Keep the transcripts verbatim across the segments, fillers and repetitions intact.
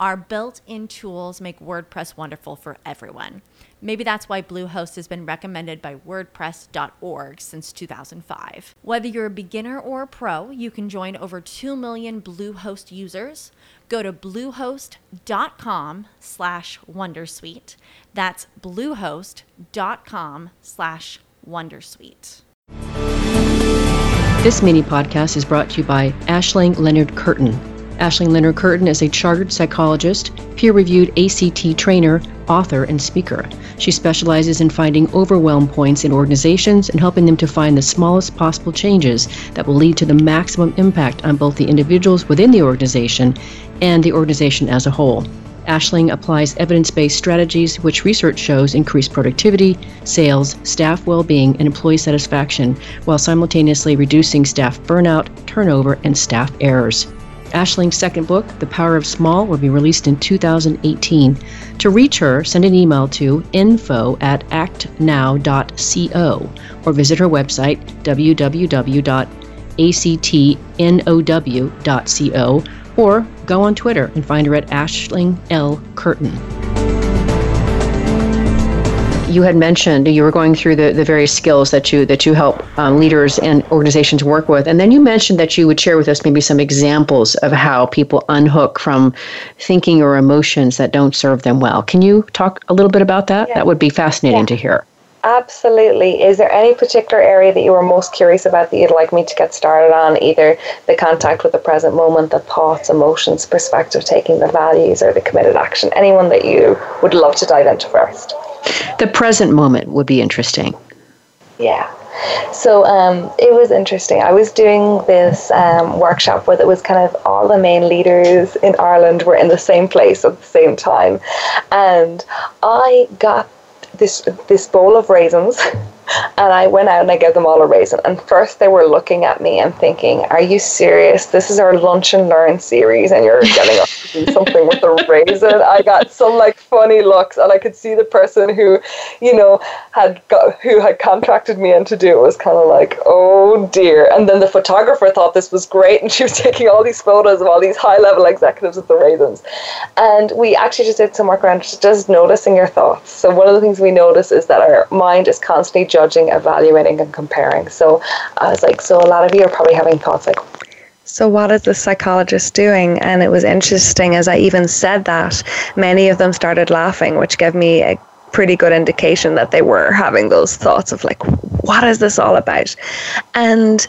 our built-in tools make WordPress wonderful for everyone. Maybe that's why Bluehost has been recommended by WordPress dot org since two thousand five. Whether you're a beginner or a pro, you can join over two million Bluehost users. Go to bluehost dot com slash wondersuite. That's bluehost dot com slash wondersuite. This mini podcast is brought to you by Aisling Leonard-Curtin. Aisling Leonard-Curtin is a chartered psychologist, peer-reviewed A C T trainer, author, and speaker. She specializes in finding overwhelm points in organizations and helping them to find the smallest possible changes that will lead to the maximum impact on both the individuals within the organization and the organization as a whole. Aisling applies evidence-based strategies, which research shows increase productivity, sales, staff well-being, and employee satisfaction, while simultaneously reducing staff burnout, turnover, and staff errors. Aisling's second book, The Power of Small, will be released in two thousand eighteen. To reach her, send an email to info at act now dot co or visit her website, w w w dot act now dot co, or go on Twitter and find her at Aisling L. Curtin. You had mentioned you were going through the, the various skills that you that you help um, leaders and organizations work with. And then you mentioned that you would share with us maybe some examples of how people unhook from thinking or emotions that don't serve them well. Can you talk a little bit about that? Yeah. That would be fascinating yeah. to hear. Absolutely. Is there any particular area that you were most curious about that you'd like me to get started on? Either the contact with the present moment, the thoughts, emotions, perspective taking, the values, or the committed action? Anyone that you would love to dive into first? The present moment would be interesting. Yeah. So um, it was interesting. I was doing this um, workshop where it was kind of all the main leaders in Ireland were in the same place at the same time. And I got this this bowl of raisins, and I went out and I gave them all a raisin. And first they were looking at me and thinking, are you serious? This is our Lunch and Learn series and you're getting up to do something with a raisin? I got some like funny looks, and I could see the person who, you know, had got, who had contracted me in to do it was kind of like, oh dear. And then the photographer thought this was great, and she was taking all these photos of all these high level executives with the raisins. And we actually just did some work around just noticing your thoughts. So one of the things we notice is that our mind is constantly judging, evaluating, and comparing. So I was like, so a lot of you are probably having thoughts like, so what is the psychologist doing? And it was interesting, as I even said that, many of them started laughing, which gave me a pretty good indication that they were having those thoughts of like, what is this all about? And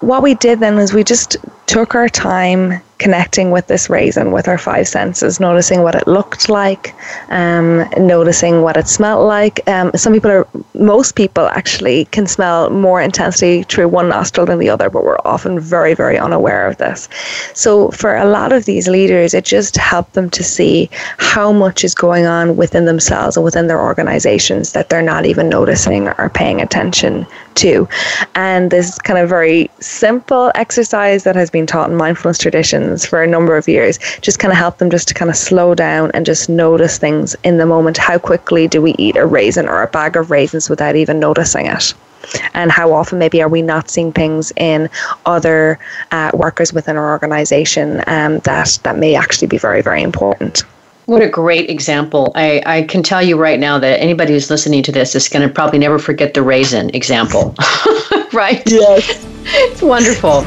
what we did then was we just took our time connecting with this raisin with our five senses, noticing what it looked like, um, noticing what it smelled like. Um, some people are, most people actually can smell more intensity through one nostril than the other, but we're often very, very unaware of this. So for a lot of these leaders, it just helped them to see how much is going on within themselves and within their organizations that they're not even noticing or paying attention to. And this kind of very simple exercise that has been taught in mindfulness traditions for a number of years just kind of help them just to kind of slow down and just notice things in the moment. How quickly do we eat a raisin or a bag of raisins without even noticing it? And how often maybe are we not seeing things in other uh, workers within our organization um, that, that may actually be very, very important. What a great example. I, I can tell you right now that anybody who's listening to this is going to probably never forget the raisin example. Right? Yes. It's wonderful.